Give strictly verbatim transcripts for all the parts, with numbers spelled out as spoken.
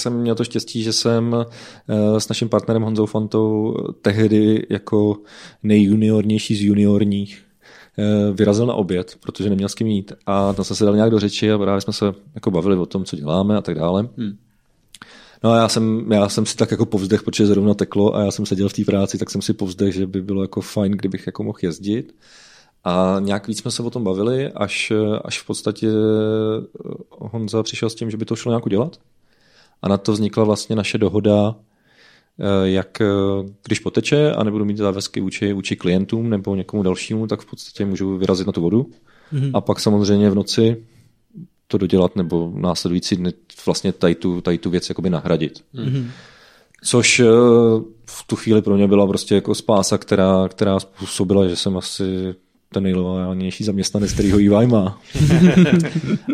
jsem měl to štěstí, že jsem s naším partnerem Honzou Fantou tehdy jako nejjuniornější z juniorních vyrazil na oběd, protože neměl s kým jít. A tam jsme se dali nějak do řeči a právě jsme se jako bavili o tom, co děláme a tak dále. Hmm. No a já jsem, já jsem si tak jako povzdech, protože zrovna teklo a já jsem seděl v té práci, tak jsem si povzdech, že by bylo jako fajn, kdybych jako mohl jezdit. A nějak víc jsme se o tom bavili, až, až v podstatě Honza přišel s tím, že by to šlo nějak udělat. A na to vznikla vlastně naše dohoda, jak když poteče a nebudu mít závazky vůči, vůči klientům nebo někomu dalšímu, tak v podstatě můžu vyrazit na tu vodu. Mm-hmm. A pak samozřejmě v noci to dodělat nebo následující dny vlastně tady tu, tady tu věc jakoby nahradit. Mm-hmm. Což v tu chvíli pro mě byla prostě jako spása, která, která způsobila, že jsem asi ten nejloajálnější zaměstnanec, kterýho E Y má.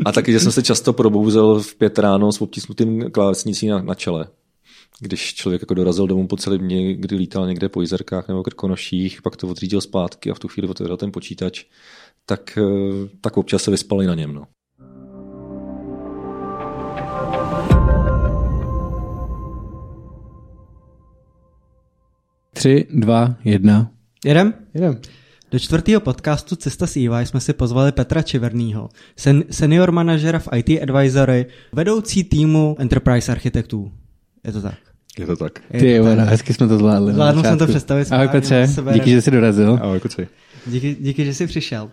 A taky, že jsem se často probouzel v pět ráno s obtisnutým klávesnicí na, na čele. Když člověk jako dorazil domů po celém dni, kdy lítal někde po Jizerkách nebo Krkonoších, pak to odřídil zpátky a v tu chvíli otevřel ten počítač, tak, tak občas se vyspal i na něm. No. Tři, dva, jedna. Jedem? Jedem. Do čtvrtého podcastu Cesta s E Y jsme si pozvali Petra Čivemýho, sen- senior manažera v I T Advisory, vedoucí týmu Enterprise architektů. Je to tak? Je to tak. Je Ty to jo, tak. Hezky jsme to zvládli. Zvládnu jsem to představit. Ahoj Petře, díky, že jsi dorazil. Ahoj Kuci. Díky, díky, že jsi přišel.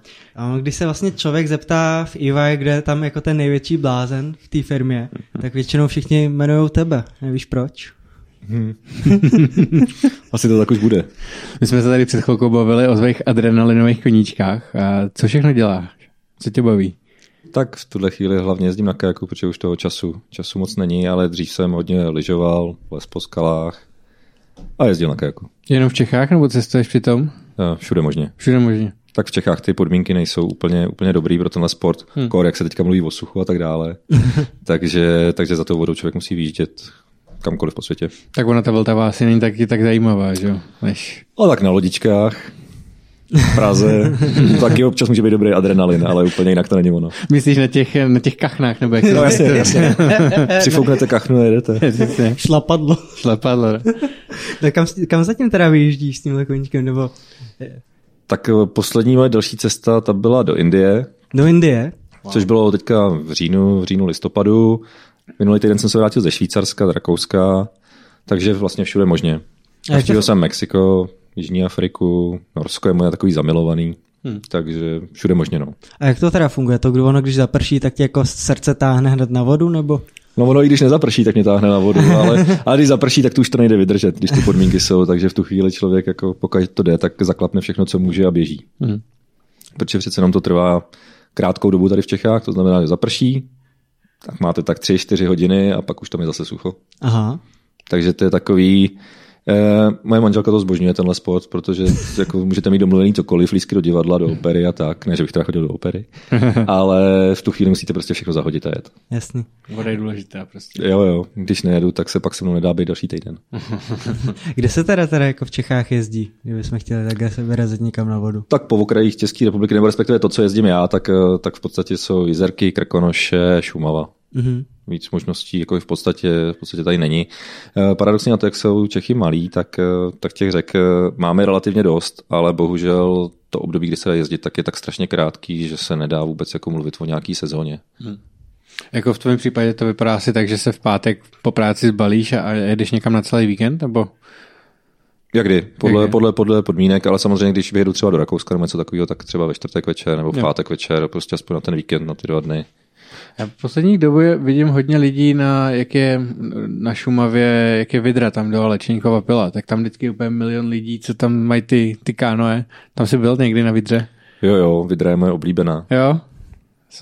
Když se vlastně člověk zeptá v E Y, kde je tam jako ten největší blázen v té firmě, uh-huh. tak většinou všichni jmenujou tebe. Nevíš proč? Hmm. Asi to tak už bude. My jsme se tady před chvilkou bavili o svých adrenalinových koníčkách. A co všechno děláš? Co tě baví? Tak v tuhle chvíli hlavně jezdím na kajaku, protože už toho času, času moc není, ale dřív jsem hodně lyžoval, les po skalách a jezdil na kajaku. Jenom v Čechách nebo cestuješ přitom? A všude možně. Všude možně. Tak v Čechách ty podmínky nejsou úplně, úplně dobrý pro tenhle sport. Hmm. Kor, jak se teďka mluví o suchu a tak dále. takže, takže za tou vodou člověk musí výjíždět kamkoliv po světě. Tak ona ta Vltava asi není taky tak zajímavá, že jo? Než... O tak na lodičkách, v Praze, taky občas může být dobrý adrenalin, ale úplně jinak to není ono. Myslíš na těch, na těch kachnách? Nebo jak no jasně, jasně. Přifouknete kachnu a jedete. Šlapadlo. Šlapadlo. Tak kam, kam zatím teda vyjíždíš s tímhle koníčkem? Nebo... Tak poslední moje další cesta, ta byla do Indie. Do Indie? Wow. Což bylo teďka v říjnu, v říjnu listopadu. Minulý týden jsem se vrátil ze Švýcarska, z Rakouska, takže vlastně všude možně. Navštívil jsem Mexiko, Jižní Afriku, Norsko je moje takový zamilovaný, hmm. takže všude možně. No. A jak to teda funguje? To, kdo ono, když zaprší, tak tě jako srdce táhne hned na vodu, nebo? No ono, i když nezaprší, tak mě táhne na vodu, ale, ale když zaprší, tak to už to nejde vydržet, když ty podmínky jsou, takže v tu chvíli člověk, jako pokud to jde, tak zaklapne všechno, co může a běží. Hmm. Protože přece nám to trvá krátkou dobu tady v Čechách, to znamená, že zaprší, tak máte tak tři, čtyři hodiny a pak už tam je zase sucho. Aha. Takže to je takový... Eh, moje manželka to zbožňuje, tenhle sport, protože jako, můžete mít domluvený cokoliv, lístky do divadla, do opery a tak. Ne, že bych teda chodil do opery, ale v tu chvíli musíte prostě všechno zahodit a jet. Jasný. Voda je důležitá prostě. Jo, jo. Když nejedu, tak se pak se mnou nedá být další týden. Kde se teda, teda jako v Čechách jezdí, kdybychom chtěli takhle se vyrazit někam na vodu? Tak po okrajích České republiky, nebo respektive to, co jezdím já, tak, tak v podstatě jsou Jizerky, Krkonoše, Šumava. Mm-hmm. Víc možností jako v podstatě, v podstatě tady není. Paradoxně na to, jak jsou Čechy malí, tak, tak těch řek máme relativně dost, ale bohužel to období, kdy se dá jezdit, tak je tak strašně krátký, že se nedá vůbec jako mluvit o nějaký sezóně. Hmm. Jako v tvém případě to vypadá asi tak, že se v pátek po práci zbalíš a jedeš někam na celý víkend? Nebo... Jak kdy? Podle, podle, podle podmínek, ale samozřejmě, když vyjedu třeba do Rakouska nebo něco takového, tak třeba ve čtvrtek večer nebo v pátek večer, prostě aspoň na ten víkend, na ty dva dny. Já v posledních době vidím hodně lidí na, jak je, na Šumavě, jak je Vidra tam dole, Čeňkova pila, tak tam vždycky úplně milion lidí, co tam mají ty, ty kánoe. Tam jsi byl někdy na Vidře? Jo, jo, Vidra je moje oblíbená. Jo?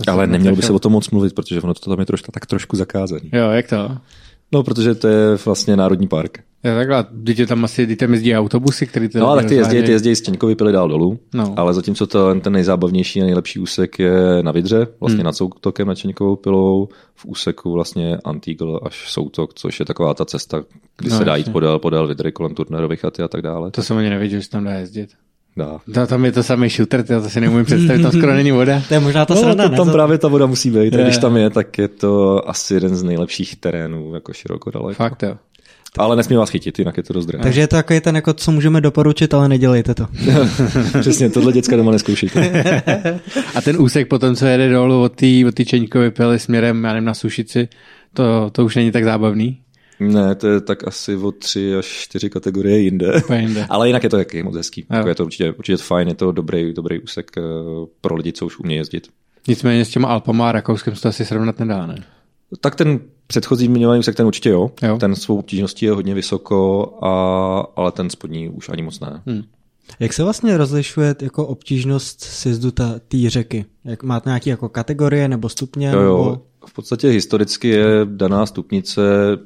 Ale nemělo by se o tom moc mluvit, protože ono to tam je troška, tak trošku zakázaný. Jo, jak to? No, protože to je vlastně národní park. Jo, takhle, teď tam asi teď tam jezdí autobusy, které ty... No, ale ty jezdí, ty jezdí z Čeňkovy pily dál dolů, no. Ale zatímco to, ten nejzábavnější a nejlepší úsek je na Vidře, vlastně hmm. nad soutokem, nad Čeňkovou pilou, v úseku vlastně Antýkl až soutok, což je taková ta cesta, kdy no, se dá jít podél, podél Vidry kolem Turnerových chaty a tak dále. To jsem ani nevěděl, že tam dá jezdit. dá. No, tam je to samý šutr, to si nemůžu představit, tam skoro není voda. To je možná ta no, sranda, to, tam ne? právě ta voda musí být, je. Když tam je, tak je to asi jeden z nejlepších terénů, jako široko daleko. Fakt jo. Ale nesmí vás chytit, jinak je to dost drahé. Takže je to takový ten, jako, co můžeme doporučit, ale nedělejte to. Přesně, tohle děcka doma nezkoušejte. A ten úsek potom, co jede dolů od té Čeňkovy pily směrem, já nevím, na Sušici, to, to už není tak zábavný? Ne, to je tak asi o tři až čtyři kategorie jinde. jinde. Ale jinak je to jaký moc hezký. Jako je to určitě, určitě fajn, je to dobrý, dobrý úsek pro lidi, co už umějí jezdit. Nicméně s těma Alpama a Rakouskem se to asi srovnat nedá, ne? Tak ten předchozí zmiňovaný úsek, ten určitě jo. jo. Ten svou obtížností je hodně vysoko, a, ale ten spodní už ani moc ne. Hmm. Jak se vlastně rozlišuje jako obtížnost sjezdu té řeky? Jak, máte nějaké jako kategorie nebo stupně? Jo, jo. Nebo... V podstatě historicky je daná stupnice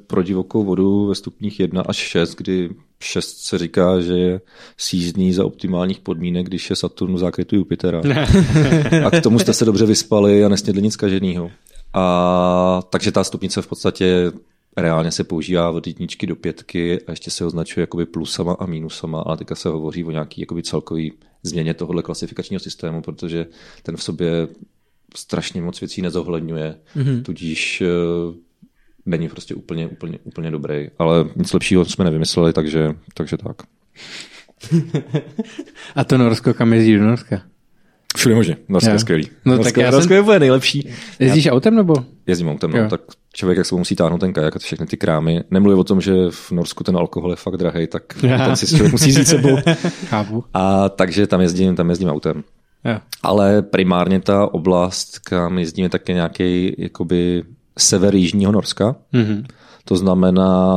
pro divokou vodu ve stupních jedna až šest, kdy šest se říká, že je sjízdný za optimálních podmínek, když je Saturn v zákrytu Jupitera. A k tomu jste se dobře vyspali a nesnědli nic kažedýho. A takže ta stupnice v podstatě reálně se používá od jedničky do pětky a ještě se označuje jakoby plusama a mínusama, ale teďka se hovoří o nějaký jakoby celkový změně tohohle klasifikačního systému, protože ten v sobě strašně moc věcí nezohledňuje, mm-hmm. tudíž uh, není prostě úplně, úplně, úplně dobrý, ale nic lepšího jsme nevymysleli, takže, takže tak. A to Norsko, kam jezdíš do Norska? Všude možně, Norsko je skvělý. No, Norsko, Norsko jsem... je úplně nejlepší. Jezdíš já... autem nebo? Jezdím autem, no, tak člověk, jak se musí táhnout ten kajak a všechny ty krámy. Nemluví o tom, že v Norsku ten alkohol je fakt drahej, tak ten si člověk musí vzít sebou. Chápu. A takže tam jezdím, tam jezdím autem. Jo. Ale primárně ta oblast, kam jezdíme, tak je nějaký jakoby sever jižního Norska. Mm-hmm. To znamená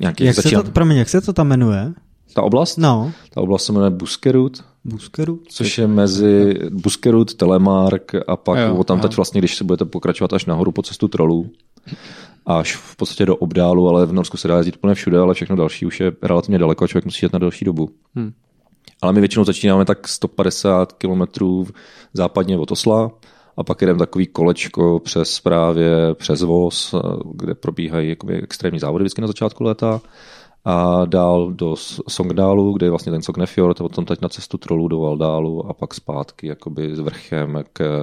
nějaký... Jak, začín... se to, promiň, jak se to tam jmenuje? Ta oblast? No. Ta oblast se jmenuje Buskerud. Buskerud? Což je mezi Buskerud, Telemark a pak jo, tam teď vlastně, když se budete pokračovat až nahoru po cestu trolů. Až v podstatě do Obdálu, ale v Norsku se dá jezdit úplně všude, ale všechno další už je relativně daleko a člověk musí jít na další dobu. Hmm. Ale my většinou začínáme tak sto padesát kilometrů západně od Osla a pak jdeme takový kolečko přes právě přes Vos, kde probíhají jakoby extrémní závody vždycky na začátku léta, a dál do Songdalu, kde je vlastně ten Sognefjord, a potom teď na cestu trolů do Valdálu a pak zpátky jakoby s vrchem k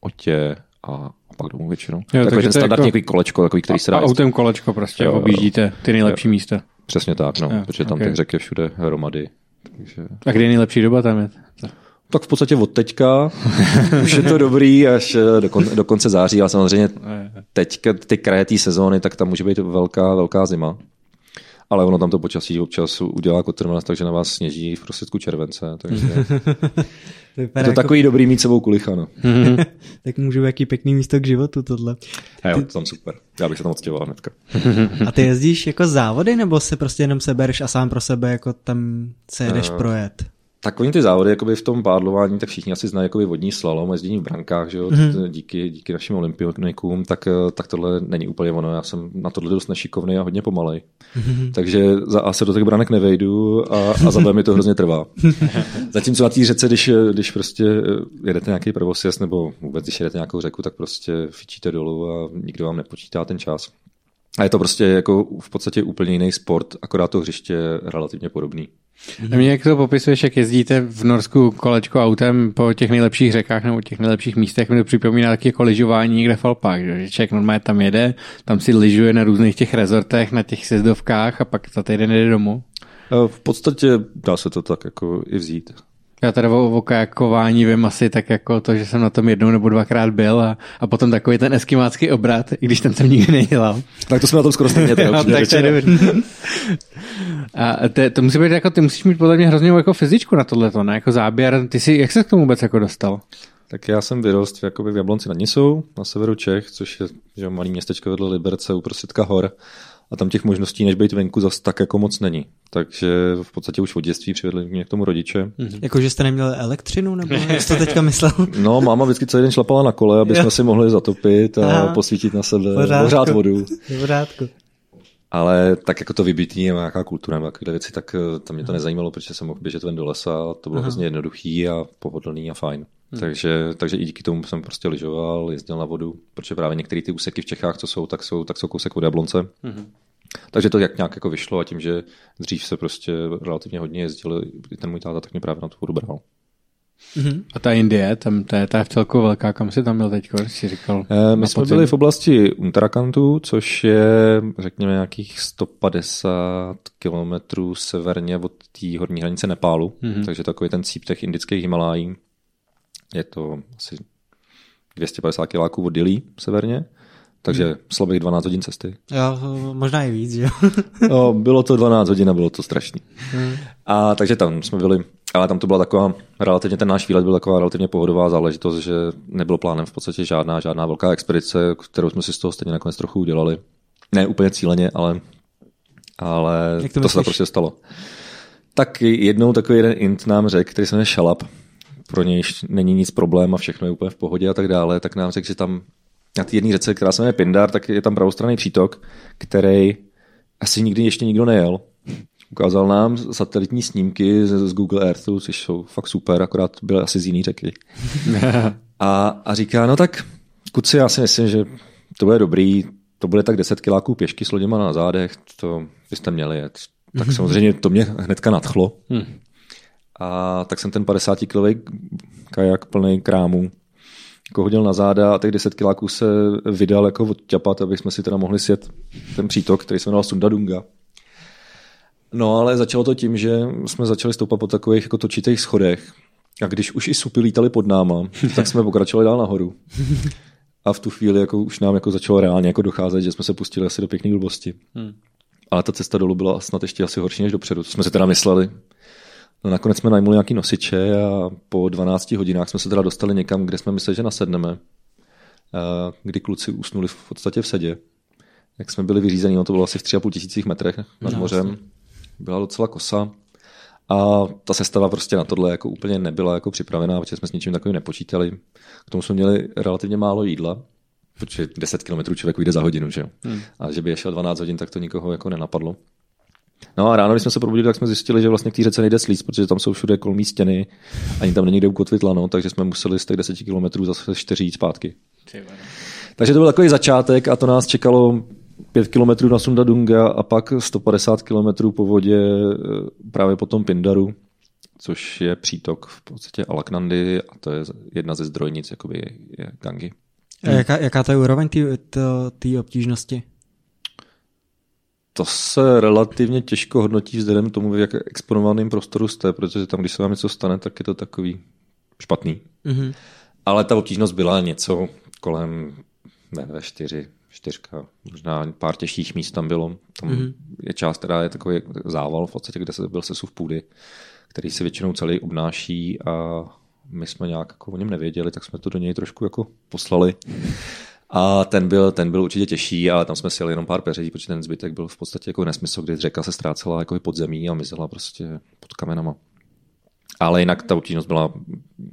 Otě a pak domů většinou. Jo, takže ten standardní jako... kolečko, takový, který se dá. A autem kolečko prostě jo, objíždíte ty nejlepší jo, místa. Přesně tak, no, jo, protože tam okay. těch řek je všude hromady. Takže... A kde je nejlepší doba tam je? Tak v podstatě od teďka. Už je to dobrý až do, kon, do konce září, ale samozřejmě teďka ty kraje té sezóny, tak tam může být velká, velká zima. Ale ono tam to počasí občas udělá kotrmelec, takže na vás sněží v prostředku července. Takže... to je to jako... takový dobrý mít sebou kulichana. Tak může být jaký pěkný místo k životu tohle. A jo, ty... to tam super. Já bych se tam odstěhoval hnedka. A ty jezdíš jako závody, nebo se prostě jenom sebereš a sám pro sebe jako tam se jedeš no. projet? Tak oni ty závody jakoby v tom pádlování, tak všichni asi znají jakoby vodní slalom a jezdění v brankách, že jo, mm-hmm. díky, díky našim olympionikům, tak, tak tohle není úplně ono. Já jsem na tohle dost nešikovný a hodně pomalej. Mm-hmm. Takže za A se do těch branek nevejdu a, a za B mi to hrozně trvá. Zatímco na té řece, když, když prostě jedete nějaký prvosjezd nebo vůbec, když jedete nějakou řeku, tak prostě fičíte dolů a nikdo vám nepočítá ten čas. A je to prostě jako v podstatě úplně jiný sport, akorát to hřiště je relativně podobný. A mě jak to popisuješ, jak jezdíte v Norsku kolečko autem po těch nejlepších řekách nebo těch nejlepších místech, mi to připomíná taky jako lyžování někde v Alpách, že člověk normálně tam jede, tam si lyžuje na různých těch rezortech, na těch sjezdovkách a pak za týden jede domů. V podstatě dá se to tak jako i vzít. Já tady o, o kajakování vím asi tak jako to, že jsem na tom jednou nebo dvakrát byl a, a potom takový ten eskimácký obrat, i když tam jsem nikdy nedělal. Tak to jsme na tom skoro stejně. No, tak to je dobrý. A te, to musí být jako, ty musíš mít podle mě hrozně jako fyzičku na tohleto, ne? Jako záběr. Ty jsi, jak se k tomu vůbec jako dostal? Tak já jsem vyrostl jakoby v Jablonci nad Nisou, na severu Čech, což je že malý městečko vedle Liberce uprostředka hor. A tam těch možností, než být venku, zas tak jako moc není. Takže v podstatě už od dětství přivedli mě k tomu rodiče. Mm-hmm. Jakože jste neměli elektřinu, nebo jak jste to teďka myslel? No, máma vždycky celý den šlapala na kole, aby jo. jsme si mohli zatopit a Aha. posvítit na sebe, pořád vodu. Pořádku. Ale tak jako to vybití je nějaká kultura, takové věci, tak tam mě to nezajímalo, protože jsem mohl běžet ven do lesa, to bylo Aha. hrozně jednoduchý a pohodlný a fajn. Hmm. Takže, takže i díky tomu jsem prostě lyžoval, jezdil na vodu, protože právě některé ty úseky v Čechách, co jsou, tak jsou, tak jsou kousek od Jablonce. Hmm. Takže to jak nějak jako vyšlo a tím, že dřív se prostě relativně hodně jezdil, ten můj táta, tak mě právě na tu vodu bral. Mm-hmm. A ta Indie, tam, ta je ta v celku velká, kam jsi tam byl teď, když jsi říkal? E, my jsme byli v oblasti Untarakantu, což je, řekněme, nějakých sto padesát kilometrů severně od té horní hranice Nepálu, mm-hmm. takže takový ten cíp těch indických Himalájí, je to asi dvě stě padesát kiláků od Dillí severně. Takže hmm. slabých dvanáct hodin cesty. Jo, možná i víc, jo. No, bylo to dvanáct hodin a bylo to strašný. Hmm. A takže tam jsme byli, ale tam to byla taková, relativně ten náš výlet byl taková relativně pohodová záležitost, že nebylo plánem v podstatě žádná, žádná velká expedice, kterou jsme si z toho stejně nakonec trochu udělali. Ne úplně cíleně, ale, ale to, to se prostě stalo. Tak jednou takový jeden int nám řekl, který se jmenuje Šalap, pro něj není nic problém a všechno je úplně v pohodě a tak dále, tak nám řekl, že tam na té jedné řece, která se jmenuje Pindar, tak je tam pravostranný přítok, který asi nikdy ještě nikdo nejel. Ukázal nám satelitní snímky z Google Earthu, což jsou fakt super, akorát byly asi z jiný řeky. A, a říká, no tak kuci, já si myslím, že to bude dobrý, to bude tak deset kiláků pěšky s loděma na zádech, to byste měli jet. Tak mm-hmm. samozřejmě to mě hnedka nadchlo. Mm. A tak jsem ten padesátikilový kajak plný krámů jako hodil na záda a těch deset kiláků se vydal jako odťapat, aby jsme si teda mohli sjet ten přítok, který se jmenoval Sunda Dunga. No ale začalo to tím, že jsme začali stoupat po takových jako točitých schodech a když už i supy lítaly pod náma, tak jsme pokračovali dál nahoru. A v tu chvíli jako už nám jako začalo reálně jako docházet, že jsme se pustili asi do pěkné blbosti. Hmm. Ale ta cesta dolů byla snad ještě asi horší než dopředu, co jsme si teda mysleli. No nakonec jsme najmuli nějaký nosiče a po dvanácti hodinách jsme se teda dostali někam, kde jsme mysleli, že nasedneme. Kdy kluci usnuli v podstatě v sedě. Jak jsme byli vyřízení, no to bylo asi v tři a půl tisících metrech nad mořem. Byla docela kosa. A ta sestava prostě na tohle jako úplně nebyla jako připravená, protože jsme s ničím takovým nepočítali. K tomu jsme měli relativně málo jídla, protože deset kilometrů člověk jde za hodinu, že jo. Hmm. A že by je šel dvanáct hodin, tak to nikoho jako nenapadlo. No a ráno, když jsme se probudili, tak jsme zjistili, že vlastně k té řece nejde slíz, protože tam jsou všude kolmí stěny, ani tam není kde ukotvit lano, takže jsme museli z těch deseti kilometrů zase čtyři jít zpátky. Takže to byl takový začátek a to nás čekalo pět kilometrů na Sunda Dunga a pak sto padesát kilometrů po vodě právě po tom Pindaru, což je přítok v podstatě Alaknandy a to je jedna ze zdrojnic jakoby Gangy. Hmm. Jaká, jaká to je úroveň té obtížnosti? To se relativně těžko hodnotí vzhledem tomu, v jak exponovaném prostoru jste, protože tam, když se vám něco stane, tak je to takový špatný. Mm-hmm. Ale ta obtížnost byla něco kolem ne, čtyři, čtyřka, možná pár těžších míst tam bylo. Tam mm-hmm. je část, která je takový zával v podstatě, kde se byl sesuv půdy, který se většinou celý obnáší a my jsme nějak jako o něm nevěděli, tak jsme to do něj trošku jako poslali. A ten byl, ten byl určitě těžší, ale tam jsme sjeli jenom pár peřejí, protože ten zbytek byl v podstatě jako nesmysl, kdy řeka se ztrácela jako pod zemí a mizela prostě pod kamenama. Ale jinak ta obtížnost byla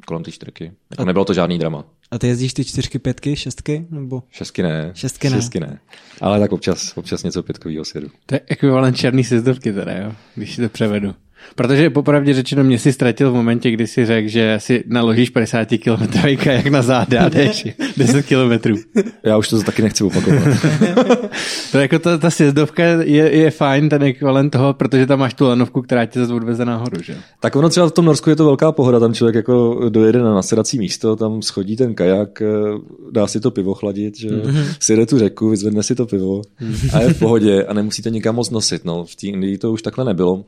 kolem ty čtyřky. Jako nebylo to žádný drama. A ty jezdíš ty čtyřky, pětky, šestky? Nebo? Šestky ne. Šestky ne. Šestky ne. Ale tak občas, občas něco pětkovýho sjedu. To je ekvivalent černý sjezdovky teda, jo? Když si to převedu. Protože popravdě řečeno mě si ztratil v momentě, kdy si řekl, že si naložíš padesátikilometrový kajak na záda a jdeš deset kilometrů. Já už to taky nechci opakovat. To jako ta, ta sjezdovka je, je fajn, ten ekvivalent toho, protože tam máš tu lanovku, která tě zase odveze nahoru, že? Tak ono třeba v tom Norsku je to velká pohoda, tam člověk jako dojede na nasedací místo, tam schodí ten kajak, dá si to pivo chladit, že? Mm-hmm. Sjede tu řeku, vyzvedne si to pivo a je v pohodě a nemusí to nikam moc nosit. No, v té Indii to už takhle nebylo.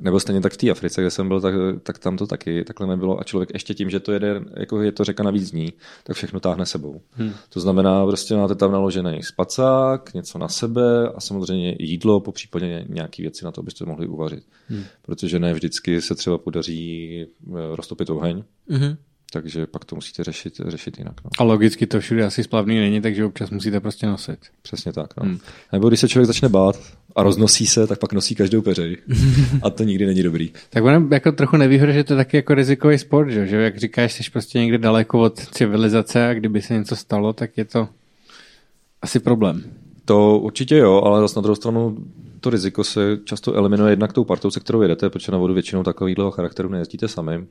Nebo stejně tak v té Africe, kde jsem byl, tak, tak tam to taky takhle nebylo. A člověk ještě tím, že to jede, jako je to řeka na víc dní, tak všechno táhne sebou. Hmm. To znamená, prostě máte tam naložený spacák, něco na sebe a samozřejmě jídlo, popřípadně nějaké věci na to, abyste mohli uvařit. Hmm. Protože ne vždycky se třeba podaří roztopit oheň. Hmm. Takže pak to musíte řešit, řešit jinak. No. A logicky to všude asi splavný není, takže občas musíte prostě nosit. Přesně tak. No. Hmm. Nebo když se člověk začne bát a roznosí se, tak pak nosí každou peřej. A to nikdy není dobrý. Tak ono jako trochu nevýhoda, že to je taky jako rizikový sport, že? Že jak říkáš, jsi prostě někde daleko od civilizace a kdyby se něco stalo, tak je to asi problém. To určitě jo, ale zase na druhou stranu to riziko se často eliminuje jednak tou partou, se kterou jedete, protože na vodu většinou takovýhleho charakteru nejezdíte sami.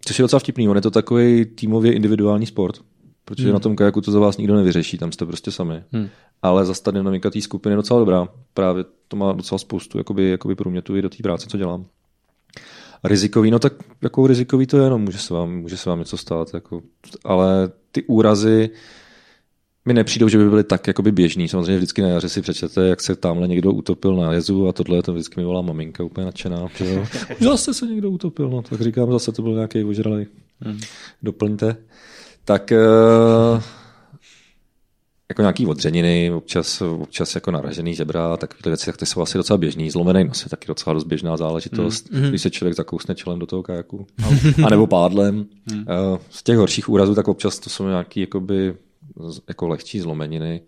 Což je docela vtipný, on je to takový týmově individuální sport, protože hmm. na tom kajaku to za vás nikdo nevyřeší, tam jste prostě sami. Hmm. Ale zase ta dynamika té skupiny je docela dobrá, právě to má docela spoustu jakoby, jakoby průmětů i do té práce, co dělám. Rizikový, no tak jakou rizikový to je, no může se vám, může se vám něco stát, jako, ale ty úrazy mi nepřijdou, že by byly tak jakoby běžný. Samozřejmě vždycky na jaře si přečtete, jak se tamhle někdo utopil na jezu a tohle to vždycky mi volá maminka úplně nadšená. Že? Zase se někdo utopil, no tak říkám, zase to byl nějaký ožralý. Hmm. Doplňte. Tak jako nějaký odřeniny, občas, občas jako naražený žebra, takové věci, tak ty jsou asi docela běžný. Zlomený nos je taky docela dost běžná záležitost, mm. když se člověk zakousne čelem do toho kajaku. A nebo pádlem. Mm. Z těch horších úrazů tak občas to jsou nějaké jakoby jako lehčí zlomeniny.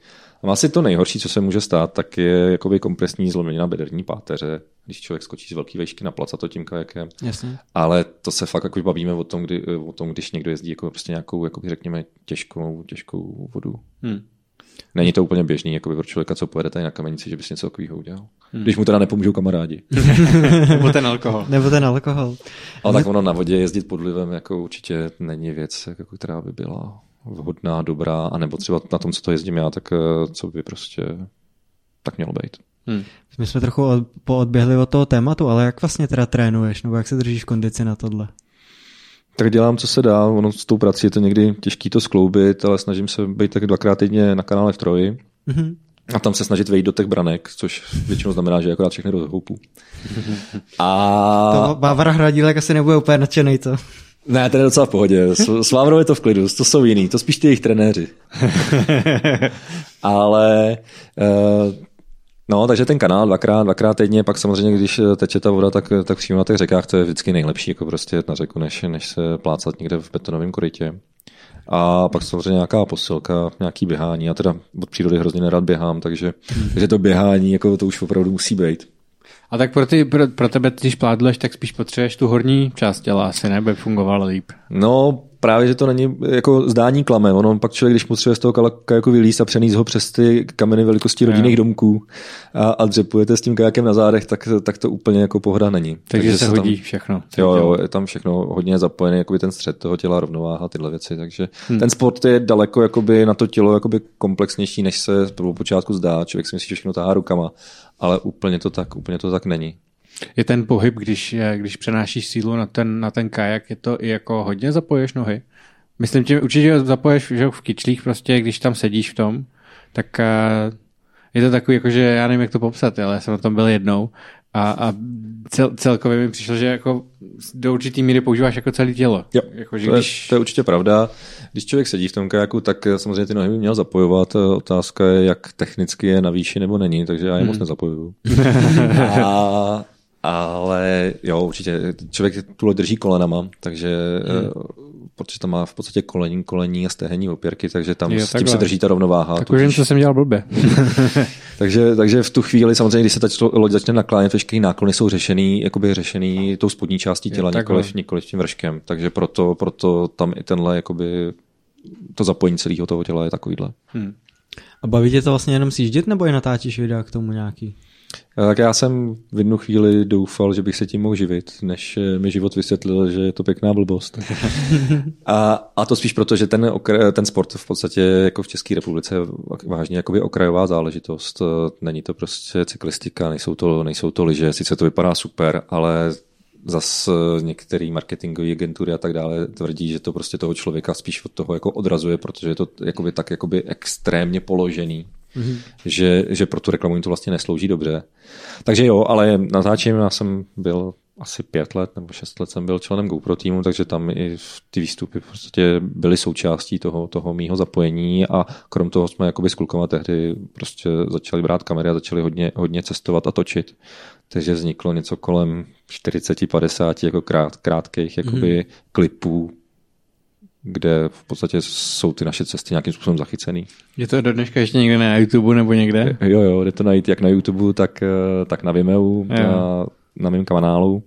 A asi to nejhorší, co se může stát, tak je jakoby kompresní zlomenina bederní páteře, když člověk skočí z velké vejšky na plac a to tím kajakem. Jasně. Ale to se fakt jako bavíme o tom, kdy, o tom, když někdo jezdí jako prostě nějakou, jako řekněme, těžkou, těžkou vodu. Hmm. Není to úplně běžný jakoby pro člověka, co pojede tady na kamenici, že bys něco takového udělal. Hmm. Když mu teda nepomůžou kamarádi. Nebo ten alkohol. Nebo ten alkohol. Ale tak ono na vodě jezdit pod vlivem jako určitě není věc, jako, která by byla vhodná, dobrá, anebo třeba na tom, co to jezdím já, tak co by prostě tak mělo být. Hmm. My jsme trochu od, poodběhli od toho tématu, ale jak vlastně teda trénuješ, nebo jak se držíš kondici na tohle? Tak dělám, co se dá, ono s tou prací je to někdy těžký to skloubit, ale snažím se být tak dvakrát týdně na kanále v Troji mm-hmm. a tam se snažit vejít do těch branek, což většinou znamená, že akorát všechny rozhoupu. A... To Bávara Hradílek asi nebude úplně nadšenej, co? Ne, to je docela v pohodě. S Vávrou je to v klidu, to jsou jiný, to spíš ty jejich trenéři. Ale no, takže ten kanál dvakrát, dvakrát týdně, pak samozřejmě, když teče ta voda, tak, tak přímo na těch řekách to je vždycky nejlepší, jako prostě jet na řeku, než, než se plácat někde v betonovém korytě. A pak samozřejmě nějaká posilka, nějaký běhání. Já teda od přírody hrozně nerad běhám, takže, takže to běhání, jako to už opravdu musí být. A tak pro, ty, pro, pro tebe, když pládleš, tak spíš potřebuješ tu horní část těla asi, ne? By fungovala líp. No právě, že to není jako zdání klame. Ono pak člověk, když potřebuje z toho kajaku vylíz a přenést ho přes ty kameny velikosti rodinných domků a, a dřepujete s tím kajakem na zádech, tak, tak to úplně jako pohoda není. Takže, takže se hodí tam všechno. Jo, jo, je tam všechno hodně zapojený, jakoby ten střed toho těla, rovnováha, tyhle věci. Takže hmm. ten sport je daleko jakoby na to tělo jakoby komplexnější, než se po počátku zdá. Člověk si myslí, že všechno tahá rukama, ale úplně to tak, úplně to tak není. Je ten pohyb, když, když přenášíš sílu na ten, na ten kajak, je to i jako hodně zapoješ nohy? Myslím tím, určitě zapoješ že v kyčlích prostě, když tam sedíš v tom, tak je to takový, jakože já nevím, jak to popsat, ale já jsem na tom byl jednou a, a cel, celkově mi přišlo, že jako do určitý míry používáš jako celé tělo. Jo, jako, že to, když... je, to je určitě pravda. Když člověk sedí v tom kajaku, tak samozřejmě ty nohy by měl zapojovat. Otázka je, jak technicky je na výši nebo není, takže já je hmm. moc nezapojuju. a... Ale jo, určitě. Člověk tuhle drží kolenama, takže hmm. protože tam má v podstatě kolení, kolení a stehenní opěrky, takže tam jo, s tím se drží ta rovnováha. Tak už jim, co jsem dělal blbě. takže, takže v tu chvíli, samozřejmě, když se ta loď začne naklánět, všechny náklony jsou řešený, jakoby řešený tou spodní částí těla, nikoliv, nikoliv tím vrškem. Takže proto, proto tam i tenhle, jakoby, to zapojení celého toho těla je takovýhle. Hmm. A baví tě to vlastně jenom sjíždět, nebo je natáčíš videa k tomu nějaký? Tak já jsem v jednu chvíli doufal, že bych se tím mohl živit, než mi život vysvětlil, že je to pěkná blbost. a, a to spíš proto, že ten, ten sport v podstatě jako v České republice je vážně jakoby okrajová záležitost. Není to prostě cyklistika, nejsou to, nejsou to lyže, sice to vypadá super, ale zas některé marketingové agentury a tak dále tvrdí, že to prostě toho člověka spíš od toho jako odrazuje, protože je to jakoby tak jakoby extrémně položený. Mm-hmm. Že, že pro tu reklamu jim to vlastně neslouží dobře. Takže jo, ale natáčím, já jsem byl asi pět let nebo šest let jsem byl členem GoPro týmu, takže tam i ty výstupy prostě byly součástí toho, toho mýho zapojení a krom toho jsme jakoby s klukama tehdy prostě začali brát kamery a začali hodně, hodně cestovat a točit. Takže vzniklo něco kolem čtyřicet padesát jako krát, krátkých jakoby mm-hmm. klipů, kde v podstatě jsou ty naše cesty nějakým způsobem zachycený. Je to do dneška ještě někde na YouTube nebo někde? Jo, jo, jde to najít jak na YouTube, tak, tak na Vimeu, na, na mým kanálu,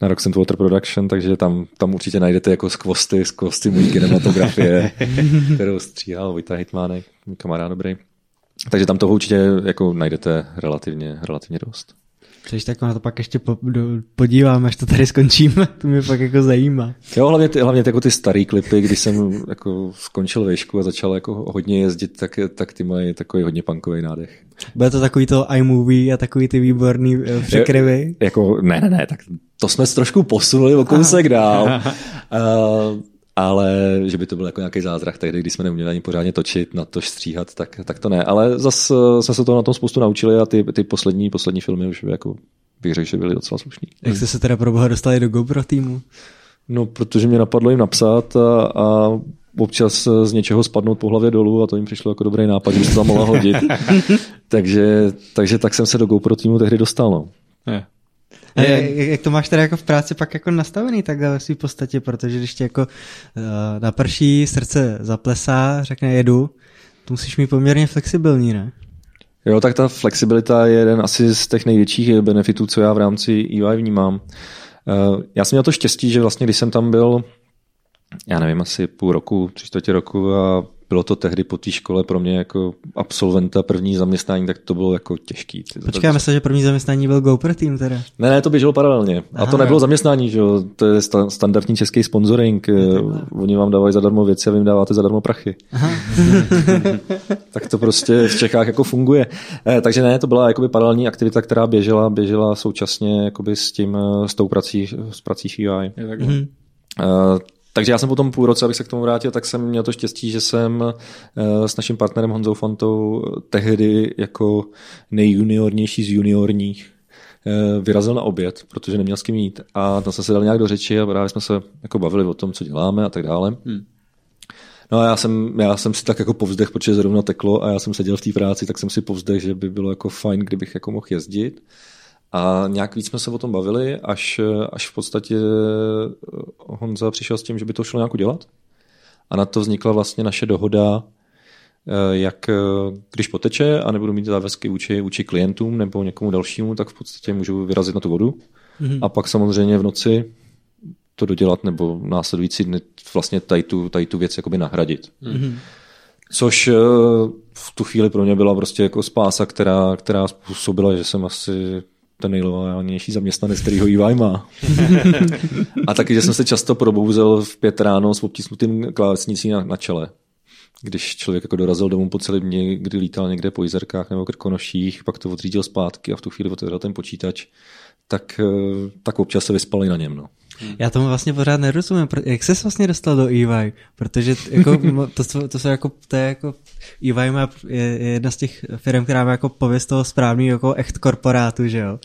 na Rocks and Water Production, takže tam, tam určitě najdete jako skvosty, skvosty můj kinematografie, kterou stříhal Vojta Hitmánek, můj kamarád dobrý. Takže tam toho určitě jako najdete relativně, relativně dost. Což tak na to pak ještě po, do, podívám, až to tady skončíme, to mě pak jako zajímá. Jo, hlavně ty, hlavně ty, jako ty starý klipy, když jsem jako skončil výšku a začal jako hodně jezdit, tak, tak ty mají takový hodně punkový nádech. Bylo to takový to iMovie a takový ty výborný uh, překryvy? Je, jako, ne, ne, ne, tak to jsme trošku posunuli o kousek dál. Uh, ale že by to byl jako nějaký zázrak tehdy, když jsme neuměli ani pořádně točit, natož stříhat, tak, tak to ne. Ale zase jsme se toho na tom spoustu naučili a ty, ty poslední, poslední filmy už by jako, bych řekl, že byly docela slušný. Jak jste se teda pro boha dostali do GoPro týmu? No, protože mě napadlo jim napsat a, a občas z něčeho spadnout po hlavě dolů a to jim přišlo jako dobrý nápad, že se tam mohla hodit. takže, takže tak jsem se do GoPro týmu tehdy dostal. No. Je. Je, jak to máš teda jako v práci pak jako nastavený takhle ve svý podstatě, protože když tě jako uh, naprší, srdce zaplesá, řekne jedu, to musíš mít poměrně flexibilní, ne? Jo, tak ta flexibilita je jeden asi z těch největších benefitů, co já v rámci E Y vnímám. Uh, já jsem měl to štěstí, že vlastně když jsem tam byl, já nevím, asi půl roku, tři čtvrtě roku a bylo to tehdy po té škole pro mě jako absolventa první zaměstnání, tak to bylo jako těžký. Počkáme se, že první zaměstnání byl GoPro tým teda. Ne, ne, to běželo paralelně. Aha, a to nebylo zaměstnání, že jo, to je sta- standardní český sponsoring. Oni vám dávají zadarmo věci a vy jim dáváte zadarmo prachy. Aha. Tak to prostě v Čechách jako funguje. Eh, takže ne, to byla jakoby paralelní aktivita, která běžela, běžela současně jakoby s tím, s tou prací, s prací E Y. Je takhle. Mm-hmm. Eh, Takže já jsem potom půl roce, abych se k tomu vrátil, tak jsem měl to štěstí, že jsem s naším partnerem Honzou Fantou tehdy jako nejjuniornější z juniorních vyrazil na oběd, protože neměl s kým jít. A tam jsme se dali nějak do řeči a právě jsme se jako bavili o tom, co děláme a tak dále. Hmm. No a já jsem, já jsem si tak jako povzdech, protože zrovna teklo a já jsem seděl v té práci, tak jsem si povzdech, že by bylo jako fajn, kdybych jako mohl jezdit. A nějak víc jsme se o tom bavili, až, až v podstatě Honza přišel s tím, že by to šlo nějak udělat. A na to vznikla vlastně naše dohoda, jak když poteče a nebudu mít závazky vůči, vůči klientům nebo někomu dalšímu, tak v podstatě můžu vyrazit na tu vodu. Mhm. A pak samozřejmě v noci to dodělat nebo následující dny vlastně tady tu, tady tu věc jakoby nahradit. Mhm. Což v tu chvíli pro mě byla prostě jako spása, která, která způsobila, že jsem asi ten nejloajálnější zaměstnanec, kterýho E Y má. A taky, že jsem se často probouzel v pět ráno s obtisnutým klávesnicí na, na čele. Když člověk jako dorazil domů po celém dni, kdy lítal někde po Jizerkách nebo Krkonoších, pak to odřídil zpátky a v tu chvíli otevřel ten počítač, tak, tak občas se vyspali na něm. No. Já tomu vlastně pořád nerozumím. Jak jsi vlastně dostal do E Y? Protože jako, to, to jsou jako, to je jako E Y má, je, je jedna z těch firm, která má jako pověst toho správného jako echt korporátu, že jo?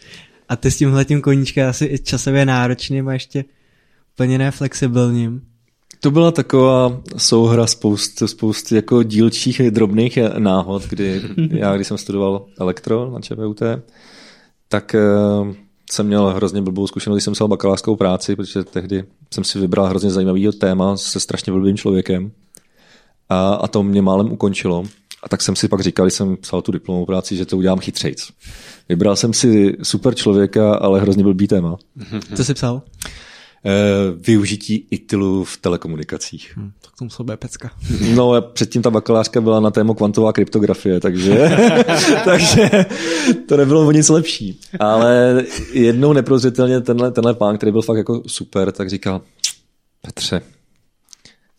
A ty s tímhletím koníčkem asi i časově náročným a ještě plně neflexibilním. To byla taková souhra spoust, spoust jako dílčích a drobných náhod, kdy já, když jsem studoval elektro na ČVUT, tak jsem měl hrozně blbou zkušenost, když jsem psal bakalářskou práci, protože tehdy jsem si vybral hrozně zajímavý téma se strašně blbým člověkem a, a to mě málem ukončilo. A tak jsem si pak říkal, když jsem psal tu diplomovou práci, že to udělám chytřejc. Vybral jsem si super člověka, ale hrozně blbý téma. Co jsi psal? Využití itylu v telekomunikacích. Hmm, tak to muselo být pecka. No a předtím ta bakalářka byla na téma kvantová kryptografie, takže, takže to nebylo o nic lepší. Ale jednou neprozřetelně tenhle, tenhle pán, který byl fakt jako super, tak říkal: Petře,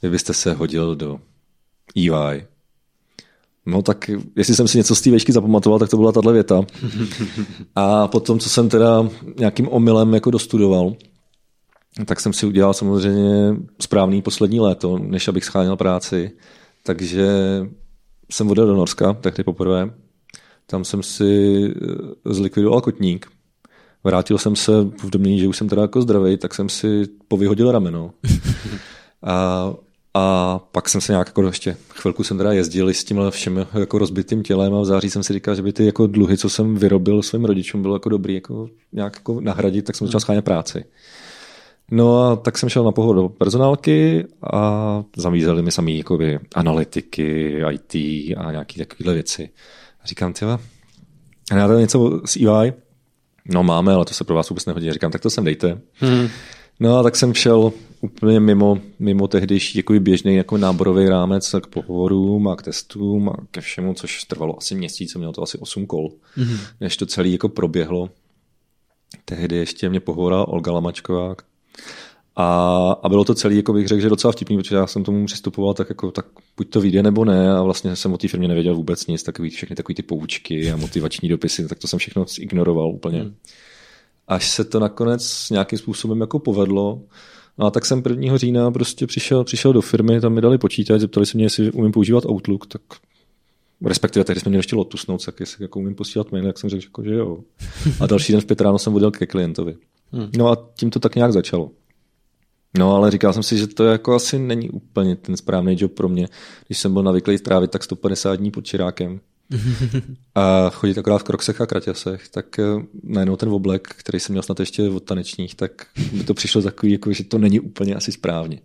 vy byste se hodil do E Y. No tak, jestli jsem si něco z té vejšky zapamatoval, tak to byla tahle věta. A potom, co jsem teda nějakým omylem jako dostudoval, tak jsem si udělal samozřejmě správný poslední léto, než abych scháněl práci. Takže jsem odjel do Norska, tehdy poprvé. Tam jsem si zlikvidoval kotník. Vrátil jsem se v domění, že už jsem teda jako zdravý, tak jsem si povyhodil rameno. A, a pak jsem se nějak jako ještě chvilku jsem teda jezdil s tímhle všem jako rozbitým tělem a v září jsem si říkal, že by ty jako dluhy, co jsem vyrobil svým rodičům, bylo jako dobrý jako nějak jako nahradit, tak jsem začal schánět práci. No a tak jsem šel na pohovor do personálky a zamízeli mi samý jakoby analytiky, I T a nějaké takovéhle věci. A říkám, tyhle, já tady něco s E Y? No máme, ale to se pro vás vůbec nehodí. Říkám, tak to sem dejte. Hmm. No a tak jsem šel úplně mimo, mimo tehdejší jakoby běžný jako náborový rámec k pohovorům a k testům a ke všemu, což trvalo asi měsíc, mělo to asi osm kol, hmm. než to celé jako proběhlo. Tehdy ještě mě pohovorila Olga Lamačková. A, a bylo to celý, jako bych řekl, že docela vtipný, protože já jsem tomu přistupoval tak jako, tak buď to vyjde nebo ne, a vlastně jsem o té firmě nevěděl vůbec nic, takový, všechny takový ty poučky a motivační dopisy, tak to jsem všechno zignoroval úplně. Až se to nakonec nějakým způsobem jako povedlo, no a tak jsem prvního října prostě přišel, přišel do firmy, tam mi dali počítač, zeptali se mě, jestli umím používat Outlook, tak respektive tehdy jsme měli ještě Lotus Notes, tak jestli jako umím posílat mail, jak jsem řekl, jako, že jo. A další den v pět ráno jsem odjel ke klientovi. No a tím to tak nějak začalo. No, ale říkal jsem si, že to jako asi není úplně ten správný job pro mě, když jsem byl navyklý trávit tak sto padesát dní pod čirákem a chodit akorát v kroksech a kraťasech, tak najednou ten oblek, který jsem měl snad ještě od tanečních, tak mi to přišlo takový, jako, že to není úplně asi správně.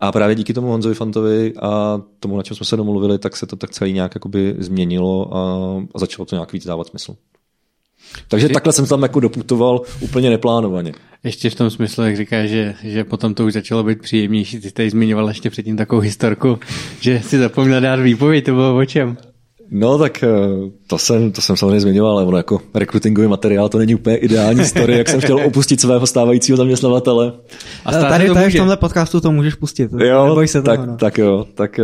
A právě díky tomu Honzovi Fantovi a tomu, na čem jsme se domluvili, tak se to tak celý nějak jakoby změnilo a začalo to nějak víc dávat smysl. Takže Vždy. takhle jsem tam jako doputoval úplně neplánovaně. Ještě v tom smyslu, jak říkáš, že, že potom to už začalo být příjemnější. Ty tady zmiňoval ještě předtím takovou historku, že si zapomněl dát výpověď, to bylo o čem? No tak to jsem, to jsem samozřejmě zmiňoval, ale ono jako rekrutingový materiál, to není úplně ideální story, jak jsem chtěl opustit svého stávajícího zaměstnavatele. A tady, to tady v tomhle podcastu to můžeš pustit, jo, neboj se tak, toho. No. Tak jo, tak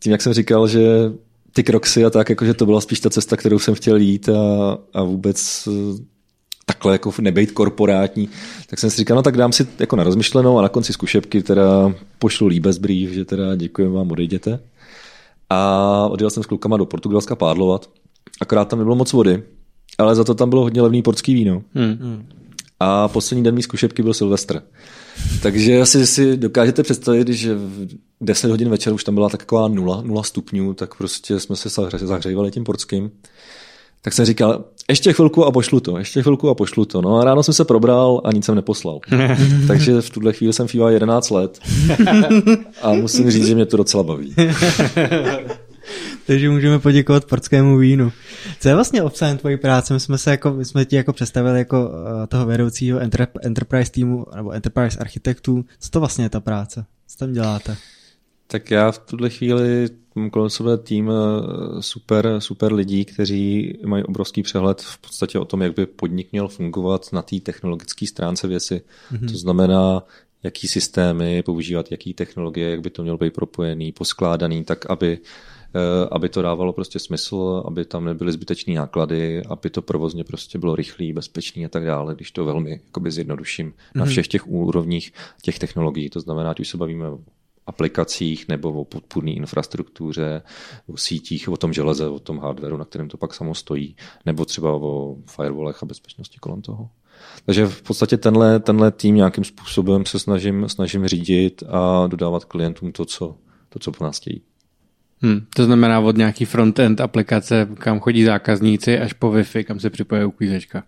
tím, jak jsem říkal, že ty kroksy a tak, jakože to byla spíš ta cesta, kterou jsem chtěl jít a, a vůbec takhle jako nebejt korporátní, tak jsem si říkal, no tak dám si jako na rozmyšlenou a na konci zkušebky teda pošlu líbezbrief, že teda děkujeme vám, odejděte. A odjel jsem s klukama do Portugalska pádlovat, akorát tam nebylo moc vody, ale za to tam bylo hodně levný portský víno. Hmm, hmm. A poslední den mý zkušebky byl Silvestr. Takže asi si dokážete představit, že v deset hodin večer už tam byla taková nula, nula stupňů, tak prostě jsme se zahřívali tím portským. Tak jsem říkal, ještě chvilku a pošlu to, ještě chvilku a pošlu to. No a ráno jsem se probral a nic jsem neposlal. Takže v tuhle chvíli jsem fíval jedenáct let a musím říct, že mě to docela baví. Takže můžeme poděkovat portskému vínu. Co je vlastně obsahem tvojí práce? My jsme, se jako, my jsme ti jako představili jako toho vedoucího enterprise týmu nebo enterprise architektů. Co to vlastně je ta práce? Co tam děláte? Tak já v tuhle chvíli mám kolem sebe tým super, super lidí, kteří mají obrovský přehled v podstatě o tom, jak by podnik měl fungovat na té technologické stránce věci. Mm-hmm. To znamená, jaký systémy používat, jaký technologie, jak by to mělo být propojený, poskládaný, tak aby aby to dávalo prostě smysl, aby tam nebyly zbytečné náklady, aby to provozně prostě bylo rychlý, bezpečný a tak dále, když to velmi jakoby zjednoduším mm-hmm. na všech těch úrovních těch technologií. To znamená, ať už se bavíme o aplikacích nebo o podpůrné infrastruktuře, o sítích, o tom železe, o tom hardwareu, na kterém to pak samo stojí, nebo třeba o firewallech a bezpečnosti kolem toho. Takže v podstatě tenhle, tenhle tým nějakým způsobem se snažím, snažím řídit a dodávat klientům to, co, to, co po nás chtějí. Hmm, to znamená od nějaký frontend aplikace, kam chodí zákazníci, až po Wi-Fi, kam se připojí uklízečka.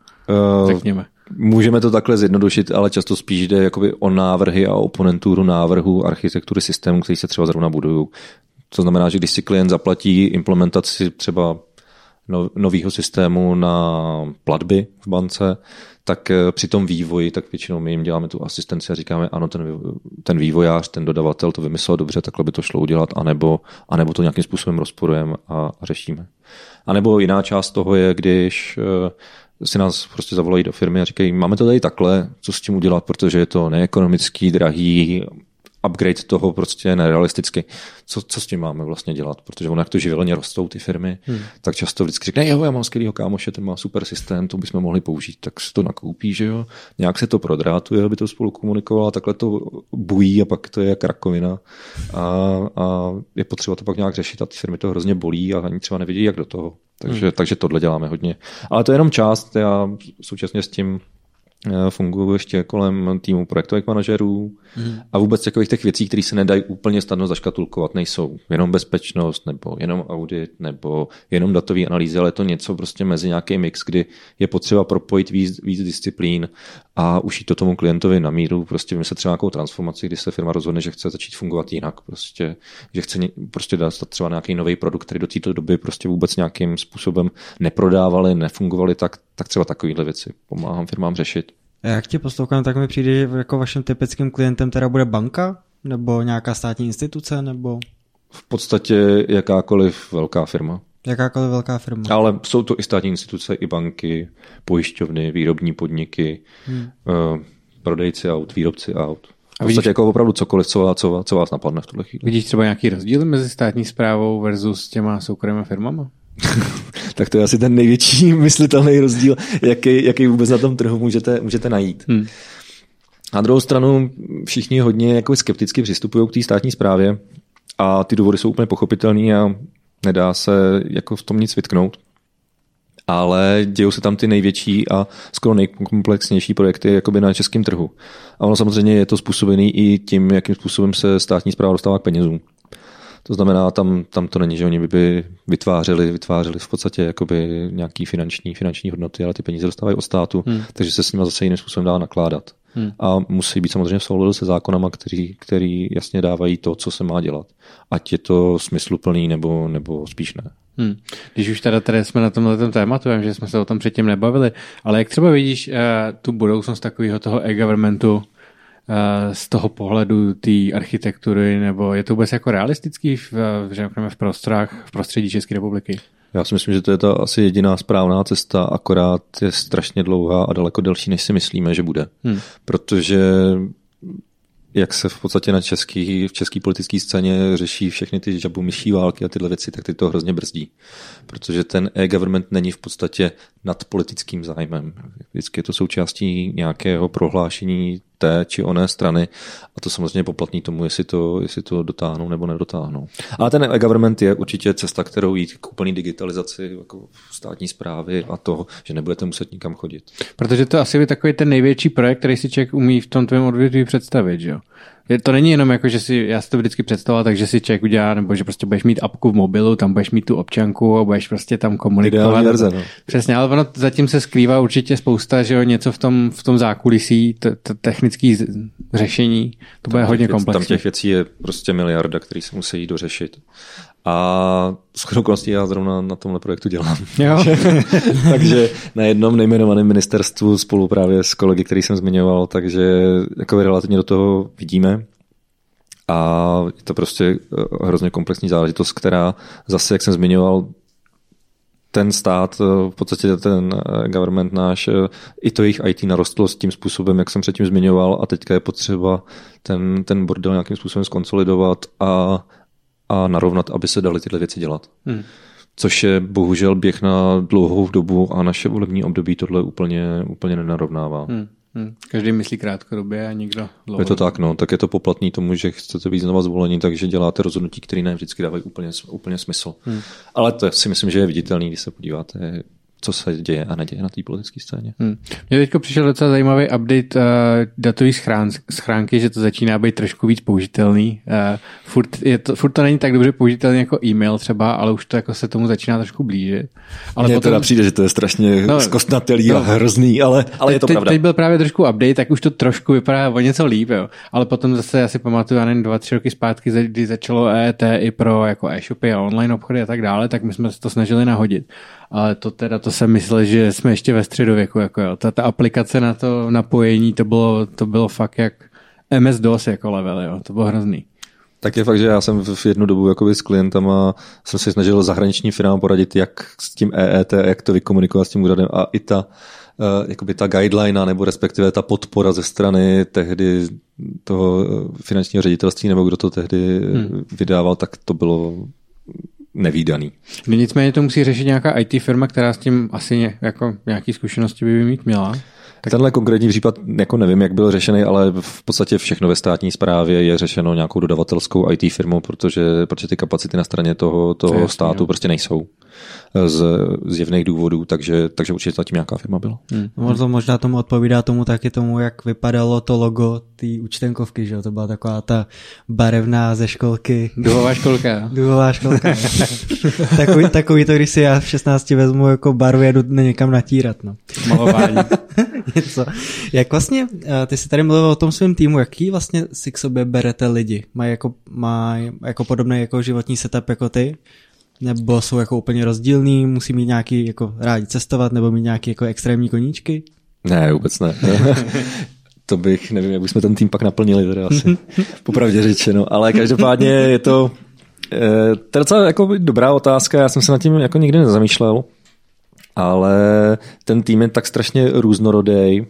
Uh, Řekněme. Můžeme to takhle zjednodušit, ale často spíš jde jakoby o návrhy a o ponenturu návrhu architektury systému, který se třeba zrovna budují. To znamená, že když si klient zaplatí implementaci třeba nového systému na platby v bance, tak při tom vývoji, tak většinou my jim děláme tu asistenci a říkáme, ano, ten, ten vývojář, ten dodavatel to vymyslel dobře, takhle by to šlo udělat, anebo, anebo to nějakým způsobem rozporujeme a, a řešíme. A nebo jiná část toho je, když si nás prostě zavolají do firmy a říkají, máme to tady takhle, co s tím udělat, protože je to neekonomický, drahý, upgrade toho prostě nerealisticky. Co, co s tím máme vlastně dělat? Protože ono, jak to živelně rostou ty firmy, hmm. tak často vždycky řekne, jo, já mám skvělýho kámoše, ten má super systém, to bychom mohli použít, tak se to nakoupí, že jo? Nějak se to prodrátuje, aby to spolu komunikovalo, takhle to bují a pak to je jak rakovina. A, a je potřeba to pak nějak řešit a ty firmy to hrozně bolí a ani třeba nevidí, jak do toho. Takže, hmm. takže tohle děláme hodně. Ale to je jenom část, já současně s tím funguji ještě kolem týmu projektových manažerů hmm. a vůbec takových těch věcí, které se nedají úplně snadno zaškatulkovat, nejsou jenom bezpečnost, nebo jenom audit, nebo jenom datové analýzy, ale je to něco prostě mezi nějaký mix, kdy je potřeba propojit víc, víc disciplín a ušít to tomu klientovi na míru, prostě vymyslet třeba nějakou transformaci, kdy se firma rozhodne, že chce začít fungovat jinak, prostě, že chce prostě dát třeba nějaký nový produkt, který do této doby prostě vůbec nějakým způsobem neprodávali, nefungovali, tak, tak třeba takovýhle věci pomáhám firmám řešit. Jak tě poslouchám, tak mi přijde, že jako vaším typickým klientem teda bude banka nebo nějaká státní instituce, nebo? V podstatě jakákoliv velká firma. Jakákoliv velká firma. Ale jsou to i státní instituce, i banky, pojišťovny, výrobní podniky, hmm. uh, prodejci aut, výrobci aut. A v podstatě jako opravdu cokoliv, co, co, co vás napadne v tuhle chvíli. Vidíš třeba nějaký rozdíl mezi státní správou versus těma soukromými firmama? Tak to je asi ten největší myslitelný rozdíl, jaký, jaký vůbec na tom trhu můžete, můžete najít. Hmm. Na druhou stranu všichni hodně jako skepticky přistupují k té státní správě a ty důvody jsou úplně pochopitelný a nedá se jako v tom nic vytknout. Ale dějou se tam ty největší a skoro nejkomplexnější projekty jakoby na českém trhu. A ono samozřejmě je to způsobený i tím, jakým způsobem se státní správa dostává k penězům. To znamená, tam, tam to není, že oni by vytvářeli, vytvářeli v podstatě jakoby nějaký finanční, finanční hodnoty, ale ty peníze dostávají od státu, hmm. takže se s nimi zase jiným způsobem dá nakládat. Hmm. A musí být samozřejmě v souladu se zákonama, který, který jasně dávají to, co se má dělat. Ať je to smysluplný nebo, nebo spíš ne. Hmm. Když už teda tady jsme na tomhletom tématu, vím, že jsme se o tom předtím nebavili, ale jak třeba vidíš uh, tu budoucnost takového toho e-governmentu, z toho pohledu té architektury, nebo je to vůbec jako realistický v, v, v, prostrách, v prostředí České republiky? Já si myslím, že to je ta asi jediná správná cesta, akorát je strašně dlouhá a daleko delší, než si myslíme, že bude. Hmm. Protože jak se v podstatě na český, v české politické scéně řeší všechny ty žabomyší války a tyhle věci, tak ty to hrozně brzdí. Protože ten e-government není v podstatě nad politickým zájmem. Vždycky je to součástí nějakého prohlášení té či oné strany a to samozřejmě poplatní tomu, jestli to, jestli to dotáhnou nebo nedotáhnou. Ale ten e-government je určitě cesta, kterou jít k úplný digitalizaci jako státní správy a toho, že nebudete muset nikam chodit. Protože to asi by takový ten největší projekt, který si člověk umí v tom tvém odvětví představit, že jo? To není jenom jako, že si, já si to vždycky představoval, takže si člověk udělá, nebo že prostě budeš mít apku v mobilu, tam budeš mít tu občanku a budeš prostě tam komunikovat. Verze, no. Přesně, ale ono zatím se skrývá určitě spousta, že jo, něco v tom, v tom zákulisí, t- t- technických řešení, to bude hodně komplexní. Tam těch věcí je prostě miliarda, který se musí dořešit. A shodou okolností já zrovna na tomhle projektu dělám. Jo. Takže na jednom nejmenovaném ministerstvu spolu právě s kolegy, který jsem zmiňoval, takže jako relativně do toho vidíme. A je to prostě hrozně komplexní záležitost, která zase, jak jsem zmiňoval, ten stát, v podstatě ten government náš, i to jejich í té narostlo s tím způsobem, jak jsem předtím zmiňoval a teďka je potřeba ten, ten bordel nějakým způsobem skonsolidovat a a narovnat, aby se daly tyhle věci dělat. Hmm. Což je bohužel běh na dlouhou dobu a naše volební období tohle úplně, úplně nenarovnává. Hmm. Hmm. Každý myslí krátkodobě a nikdo dlouhodobě. Je to tak, no. Tak je to poplatný tomu, že chcete být znova zvolení, takže děláte rozhodnutí, které ne vždycky dávají úplně, úplně smysl. Hmm. Ale to si myslím, že je viditelný, když se podíváte, co se děje a neděje na té politické scéně. Hmm. Mně teďko přišel docela zajímavý update uh, datový schrán, schránky, že to začíná být trošku víc použitelný. Uh, furt, je to, furt to není tak dobře použitelný jako e-mail třeba, ale už to jako se tomu začíná trošku blížit. Ale mně potom teda přijde, že to je strašně no, zkostnatelý no, a hrozný, ale, ale je to te, pravda. Teď byl právě trošku update, tak už to trošku vypadá o něco líp, jo. Ale potom zase asi pamatuju, já nevím, dva, tři roky zpátky, kdy začalo E E T i pro jako e-shopy a online obchody a tak dále, tak my jsme se to snažili nahodit. Ale to teda, to jsem myslel, že jsme ještě ve středověku. Jako jo. Ta, ta aplikace na to napojení, to bylo, to bylo fakt jak M S dos jako level, jo. To bylo hrozný. Tak je fakt, že já jsem v jednu dobu jakoby s klientama jsem se snažil zahraniční firmám poradit, jak s tím E E T, jak to vykomunikovat s tím úřadem a i ta, jakoby ta guideline, nebo respektive ta podpora ze strany tehdy toho finančního ředitelství, nebo kdo to tehdy hmm. vydával, tak to bylo nevídaný. Nicméně to musí řešit nějaká í té firma, která s tím asi ně, jako nějaký zkušenosti by mít měla. Tak tenhle konkrétní případ, jako nevím, jak byl řešený, ale v podstatě všechno ve státní správě je řešeno nějakou dodavatelskou í té firmou, protože, protože ty kapacity na straně toho, toho to je státu jasný, prostě nejsou z zjevných důvodů, takže, takže určitě zatím nějaká firma byla. Hmm. Hmm. Možná tomu odpovídá tomu taky tomu, jak vypadalo to logo té účtenkovky, že jo? To byla taková ta barevná ze školky. Duhová školka. Duhová školka. takový, takový to, když si já v šestnácti vezmu jako barvu, jedu někam natírat. No. Malování. Něco. Jak vlastně, ty jsi tady mluvil o tom svém týmu, jaký vlastně si k sobě berete lidi? Mají jako, mají jako podobný jako životní setup jako ty? Nebo jsou jako úplně rozdílný, musí mít nějaký jako rádi cestovat, nebo mít nějaký jako extrémní koníčky? Ne, vůbec ne. To bych, nevím, jak bychom ten tým pak naplnili, teda asi popravdě řečeno. Ale každopádně je to To je docela jako dobrá otázka, já jsem se nad tím jako nikdy nezamýšlel, ale ten tým je tak strašně různorodý,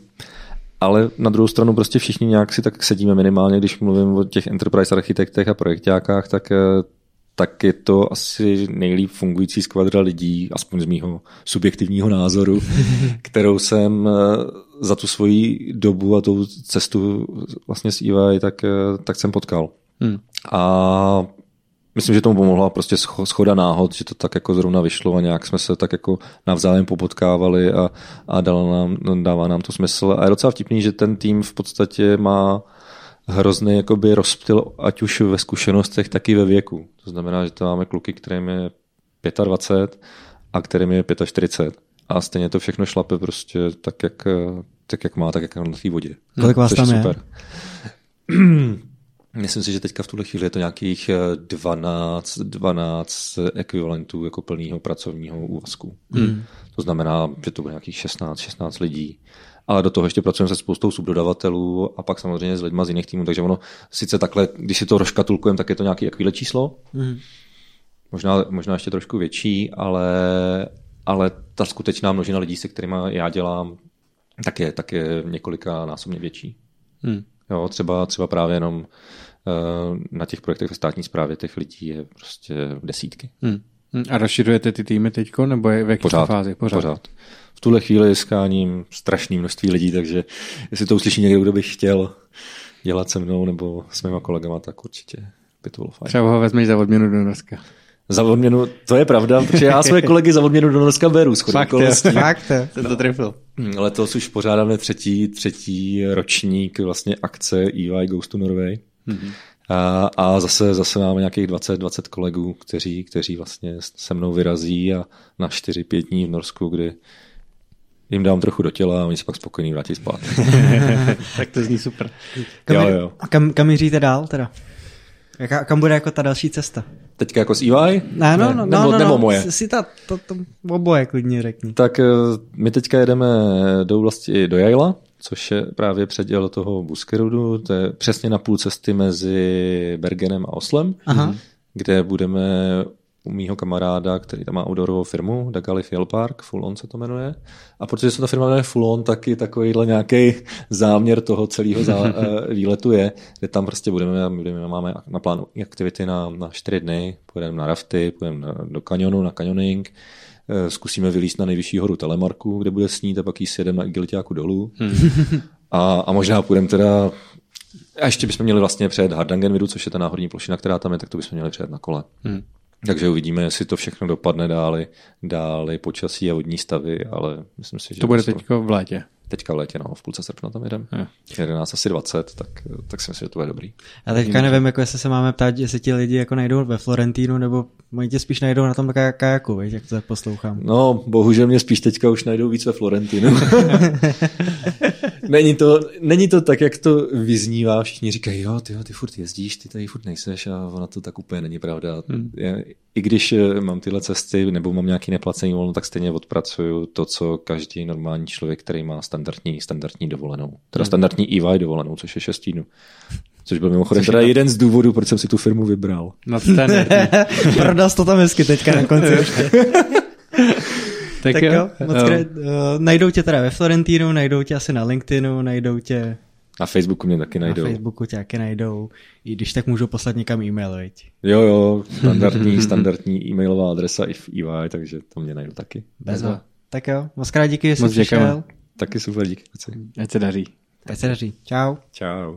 ale na druhou stranu prostě všichni nějak si tak sedíme minimálně, když mluvím o těch enterprise architektech a projekťákách, tak, tak je to asi nejlíp fungující skvadra lidí, aspoň z mýho subjektivního názoru, kterou jsem za tu svoji dobu a tu cestu vlastně s E Y, tak, tak jsem potkal. Hmm. A myslím, že tomu pomohla prostě shoda náhod, že to tak jako zrovna vyšlo a nějak jsme se tak jako navzájem popotkávali a, a dala nám, dává nám to smysl. A je docela vtipný, že ten tým v podstatě má hrozný jakoby rozptyl, ať už ve zkušenostech, tak i ve věku. To znamená, že tam máme kluky, kterým je dvacet pět a kterým je čtyřicet pět. A stejně to všechno šlape prostě tak, jak, tak, jak má, tak jak na té vodě. Kolik vás tam je? Super. Myslím si, že teďka v tuhle chvíli je to nějakých dvanáct, dvanáct ekvivalentů jako plného pracovního úvazku. Hmm. To znamená, že to bude nějakých šestnáct, šestnáct lidí. Ale do toho ještě pracujeme se spoustou subdodavatelů a pak samozřejmě s lidma z jiných týmů. Takže ono sice takhle, když si to rozškatulkujeme, tak je to nějaké jakýhle číslo. Hmm. Možná, možná ještě trošku větší, ale, ale ta skutečná množina lidí, se kterými já dělám, tak je, tak je několika násobně větší. Hmm. Jo, třeba, třeba právě jenom na těch projektech ve státní správě těch lidí je prostě desítky. Hmm. A rozšiřujete ty týmy teďko, nebo je v jaké fázi? Pořád. Pořád. V tuhle chvíli skáním strašné množství lidí, takže jestli to uslyší někdo, kdo by chtěl dělat se mnou nebo s mýma kolegama, tak určitě by to bylo fajn. Třeba ho vezmeš za odměnu do Norska. Za odměnu, to je pravda, protože já své kolegy za odměnu do Norska beru. Fakt je, fakt je, jsem to trefil. Letos už pořádáme třetí, třetí ročník vlastně akce E Y Goes to Norway. Mm-hmm. A, a zase, zase máme nějakých dvacet, dvacet kolegů, kteří, kteří vlastně se mnou vyrazí a na čtyři pět dní v Norsku, kdy jim dám trochu do těla a oni se pak spokojení vrátí spát. Tak to zní super. Kam, jo, jo. kam, kam jíříte dál teda? Jaká, kam bude jako ta další cesta? Teďka jako s E Y? Ne, no, ne, no, nebo, no, no, nebo moje? Si ta, to, to oboje klidně řekni. Tak my teďka jedeme do oblasti do Jajla, což je právě předěl toho Buskerudu, to je přesně na půl cesty mezi Bergenem a Oslem, aha, kde budeme u mýho kamaráda, který tam má outdoorovou firmu, Dagali Fjellpark, Fullon se to jmenuje. A protože se ta firma jmenuje Fullon, tak je takovýhle nějaký záměr toho celého zá, výletu je, kde tam prostě budeme, budeme máme na plánu aktivity na, na čtyři dny, pojedeme na rafty, pojedeme do kanionu, na kanioning, zkusíme vylíst na nejvyšší horu Telemarku, kde bude snít a pak jí sjedeme na igeliťáku dolů. A, a možná půjdeme teda... A ještě bychom měli vlastně přejet Hardangenvidu, což je ta náhodní plošina, která tam je, tak to bychom měli přejet na kole. Hmm. Takže uvidíme, jestli to všechno dopadne dále, dále počasí a vodní stavy, ale myslím si, že... To bude to... teďka v létě. Teďka v létě, no, v půlce srpna tam jedeme. Je. jedenáct, asi dvacet, tak, tak si myslím, že to bude dobrý. Já teďka nevím, jako jestli se máme ptát, jestli ti lidi jako najdou ve Florentínu, nebo mají tě spíš najdou na tom kajaku, víš, jak to poslouchám. No, bohužel mě spíš teďka už najdou víc ve Florentínu. Není to, není to tak, jak to vyznívá. Všichni říkají, jo, ty, jo, ty furt jezdíš, ty tady furt nejseš a ona to tak úplně není pravda. Hmm. Já, I když mám tyhle cesty nebo mám nějaký neplacený volno, tak stejně odpracuju to, co každý normální člověk, který má standardní, standardní dovolenou. Teda hmm. standardní E Y dovolenou, což je šest týdnů. Což byl mimochodem což teda je jeden z důvodů, proč jsem si tu firmu vybral. No, prodal to tam hezky teďka na konci. Tak, tak jo, jo. Moc krát, uh, najdou tě teda ve Florentínu, najdou tě asi na LinkedInu, najdou tě... Na Facebooku mě taky najdou. Na Facebooku tě taky najdou, i když tak můžu poslat někam e-mail, viď? Jo, jo, standardní, standardní e-mailová adresa i v E Y, takže to mě najdou taky. Bezva. Tak jo, moc krát díky, že jsi přišel. Taky super, díky. Ať se daří. Ať se daří. Čau. Čau.